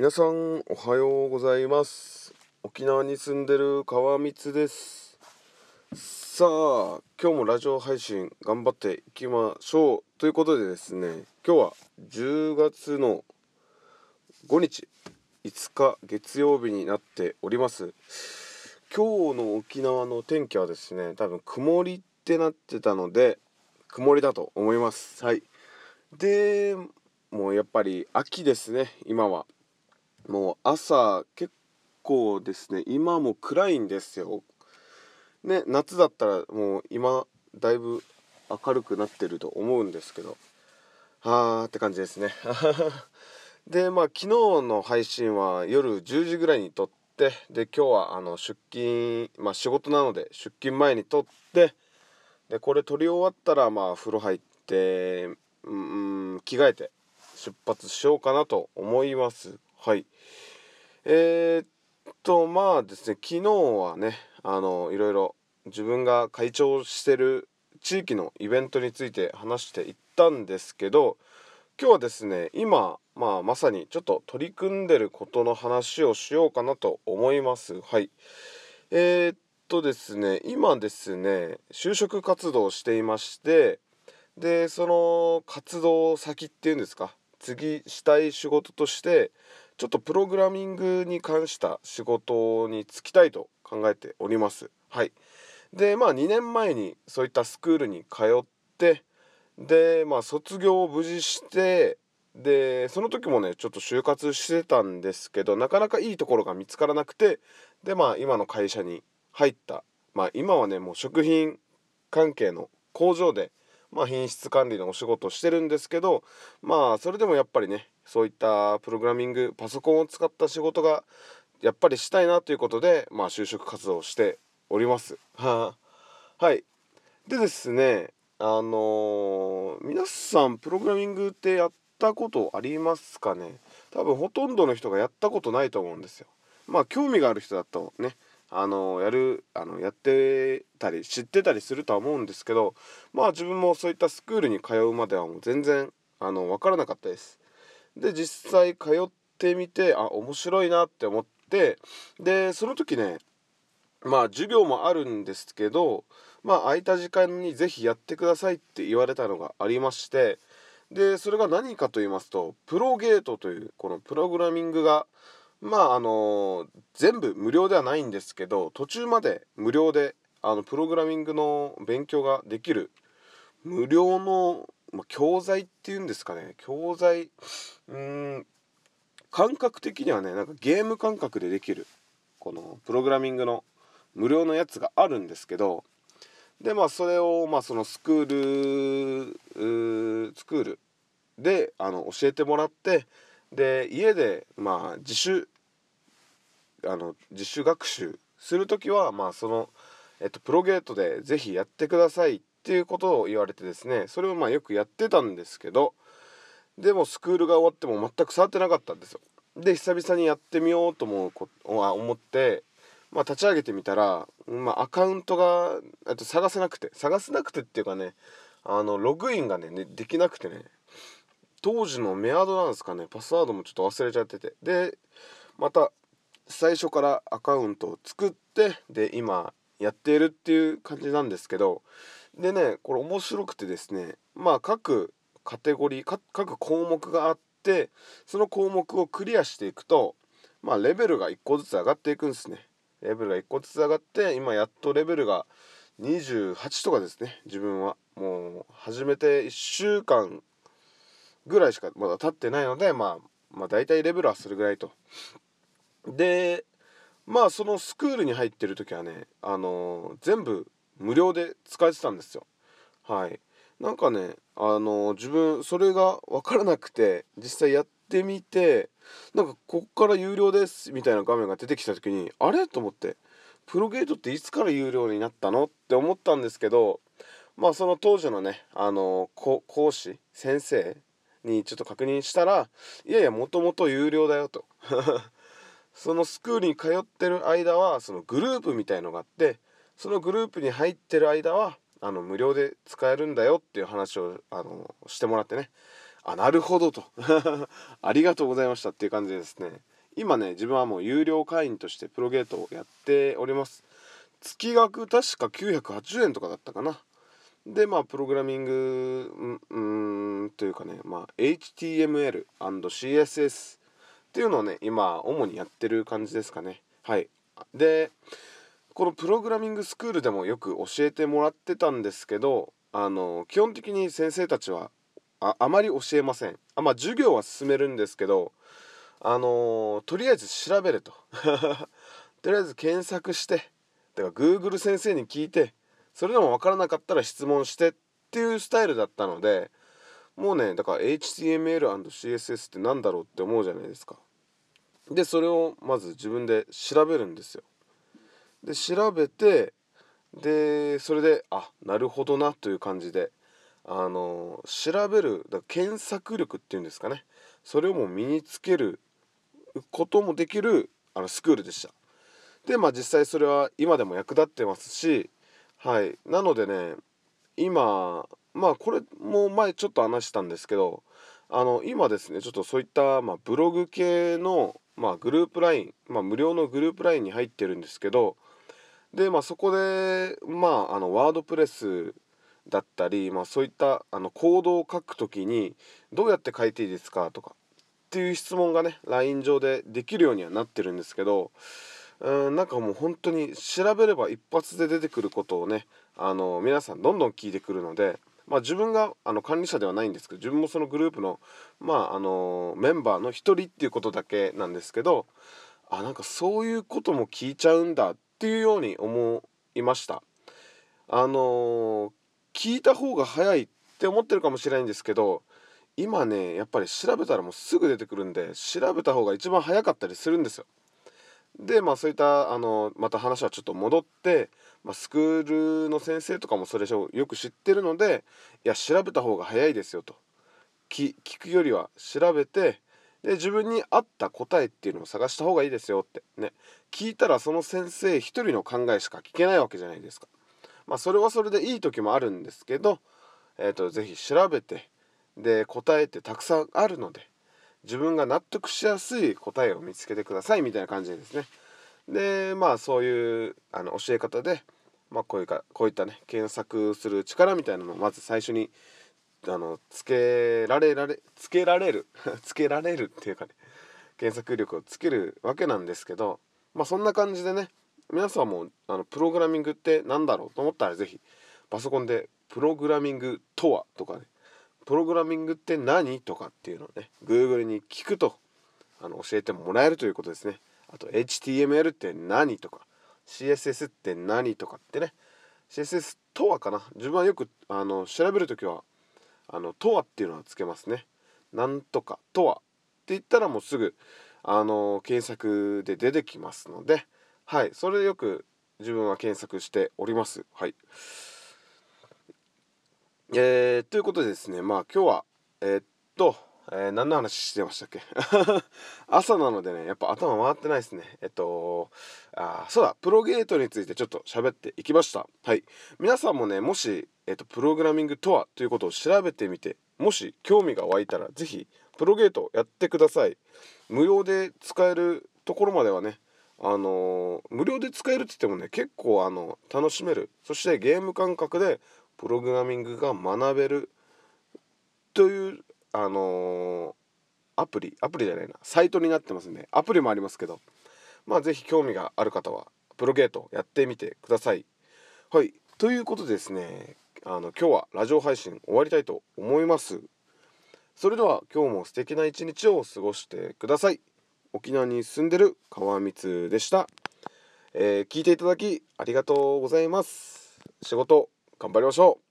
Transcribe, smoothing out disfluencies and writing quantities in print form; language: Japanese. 皆さんおはようございます。沖縄に住んでる川光です。さあ今日もラジオ配信頑張っていきましょうということでですね、今日は10月の5日5日月曜日になっております。今日の沖縄の天気はですね、多分曇りってなってたので曇りだと思います。はい。でもうやっぱり秋ですね。今はもう朝結構ですね、今も暗いんですよ、ね、夏だったらもう今だいぶ明るくなってると思うんですけど、はーって感じですねで昨日の配信は夜10時ぐらいに撮って、で今日は出勤、仕事なので出勤前に撮って、でこれ撮り終わったら風呂入って着替えて出発しようかなと思います。はい。ですね、昨日はね、いろいろ自分が会長してる地域のイベントについて話していったんですけど、今日はですね、今、まさにちょっと取り組んでることの話をしようかなと思います。はい。ですね、今ですね、就職活動をしていまして、で、その活動先っていうんですか、次したい仕事として、ちょっとプログラミングに関した仕事に就きたいと考えております。はい。で、2年前にそういったスクールに通って、で、卒業を無事して、で、その時もね、ちょっと就活してたんですけど、なかなかいいところが見つからなくて、で、今の会社に入った。今はね、もう食品関係の工場で、品質管理のお仕事をしてるんですけど、それでもやっぱりね、そういったプログラミング、パソコンを使った仕事がやっぱりしたいなということで、就職活動をしております。はい。でですね、皆さんプログラミングってやったことありますかね？多分ほとんどの人がやったことないと思うんですよ。興味がある人だとね、やってたり知ってたりするとは思うんですけど、自分もそういったスクールに通うまではもう全然分からなかったです。で実際通ってみて面白いなって思って、でその時ね授業もあるんですけど、空いた時間にぜひやってくださいって言われたのがありまして、でそれが何かと言いますと、プロゲートというこのプログラミングが全部無料ではないんですけど、途中まで無料でプログラミングの勉強ができる無料の、教材っていうんですかね、教材感覚的にはね、なんかゲーム感覚でできるこのプログラミングの無料のやつがあるんですけど、でそれをそのスクールで教えてもらって、で家で自主学習するときはその、プロゲートでぜひやってくださいっていうことを言われてですね、それをよくやってたんですけど、でもスクールが終わっても全く触ってなかったんですよ。で久々にやってみようと思って、立ち上げてみたら、アカウントが探せなくてっていうかね、ログインがねできなくてね、当時のメアドなんですかね、パスワードもちょっと忘れちゃってて、でまた最初からアカウントを作って、で今やっているっていう感じなんですけど、でねこれ面白くてですね、各カテゴリー各項目があって、その項目をクリアしていくとレベルが1個ずつ上がっていくんですね。レベルが1個ずつ上がって、今やっとレベルが28とかですね。自分はもう始めて1週間ぐらいしかまだ経ってないので、だいたいレベルはそれぐらいと。でそのスクールに入ってる時はね、全部無料で使えてたんですよ。はい。なんかね自分それが分からなくて、実際やってみて、なんかここから有料ですみたいな画面が出てきた時に、あれと思って、プロゲートっていつから有料になったのって思ったんですけど、その当時のね講師先生にちょっと確認したら、いやいやもともと有料だよとそのスクールに通ってる間はそのグループみたいのがあって、そのグループに入ってる間は無料で使えるんだよっていう話をしてもらってね、あ、なるほどとありがとうございましたっていう感じですね。今ね、自分はもう有料会員としてプロゲートをやっております。月額確か980円とかだったかな。で、まあプログラミングというかね、HTML&CSS っていうのをね、今主にやってる感じですかね。はい。で、このプログラミングスクールでもよく教えてもらってたんですけど、基本的に先生たちは あまり教えません。まあ授業は進めるんですけど、とりあえず調べるととりあえず検索して、だから Google 先生に聞いて、それでも分からなかったら質問してっていうスタイルだったので、もうね、だから HTML&CSS ってなんだろうって思うじゃないですか。で、それをまず自分で調べるんですよ。で、調べて、でそれで、あ、なるほどなという感じで、調べる、だから検索力っていうんですかね、それをもう身につけることもできるスクールでした。で、まあ実際それは今でも役立ってますし、はい。なのでね、今まあこれも前ちょっと話したんですけど、今ですね、ちょっとそういった、ブログ系の、グループLINE、無料のグループLINEに入ってるんですけど、で、そこで、ワードプレスだったり、そういったコードを書くときにどうやって書いていいですかとかっていう質問がね、LINE 上でできるようにはなってるんですけど、なんかもう本当に調べれば一発で出てくることをね、皆さんどんどん聞いてくるので、自分が管理者ではないんですけど、自分もそのグループの、メンバーの一人っていうことだけなんですけど、あ、なんかそういうことも聞いちゃうんだっていうように思いました。聞いた方が早いって思ってるかもしれないんですけど、今ね、やっぱり調べたらもうすぐ出てくるんで、調べた方が一番早かったりするんですよ。で、そういったまた話はちょっと戻って、スクールの先生とかもそれをよく知ってるので、いや、調べた方が早いですよと、聞くよりは調べて、で自分に合った答えっていうのを探した方がいいですよってね。聞いたらその先生一人の考えしか聞けないわけじゃないですか。それはそれでいい時もあるんですけど、ぜひ調べて、で答えってたくさんあるので、自分が納得しやすい答えを見つけてくださいみたいな感じでですね。で、そういう教え方で、こういったね、検索する力みたいなのをまず最初につけられるっていうかね、検索力をつけるわけなんですけど、そんな感じでね、皆さんもプログラミングってなんだろうと思ったら、ぜひパソコンでプログラミングとはとかね、プログラミングって何とかっていうのをね、 Google に聞くと教えてもらえるということですね。あと HTML って何とか CSS って何とかってね、 CSS とはかな、自分はよく調べるときはとはっていうのをつけますね。なんとかとはって言ったらもうすぐ検索で出てきますので、はい、それでよく自分は検索しております。はい。ということでですね、今日は何の話してましたっけ朝なのでね、やっぱ頭回ってないですね。そうだ、プロゲートについてちょっと喋っていきました。はい。皆さんもね、もし、プログラミングとはということを調べてみて、もし興味が湧いたらぜひプロゲートをやってください。無料で使えるところまではね、無料で使えるって言ってもね、結構楽しめる、そしてゲーム感覚でプログラミングが学べるというサイトになってますね。アプリもありますけど、ぜひ興味がある方はプロゲートやってみてください。はい。ということでですね、今日はラジオ配信終わりたいと思います。それでは今日も素敵な一日を過ごしてください。沖縄に住んでる川光でした。聞いていただきありがとうございます。仕事頑張りましょう。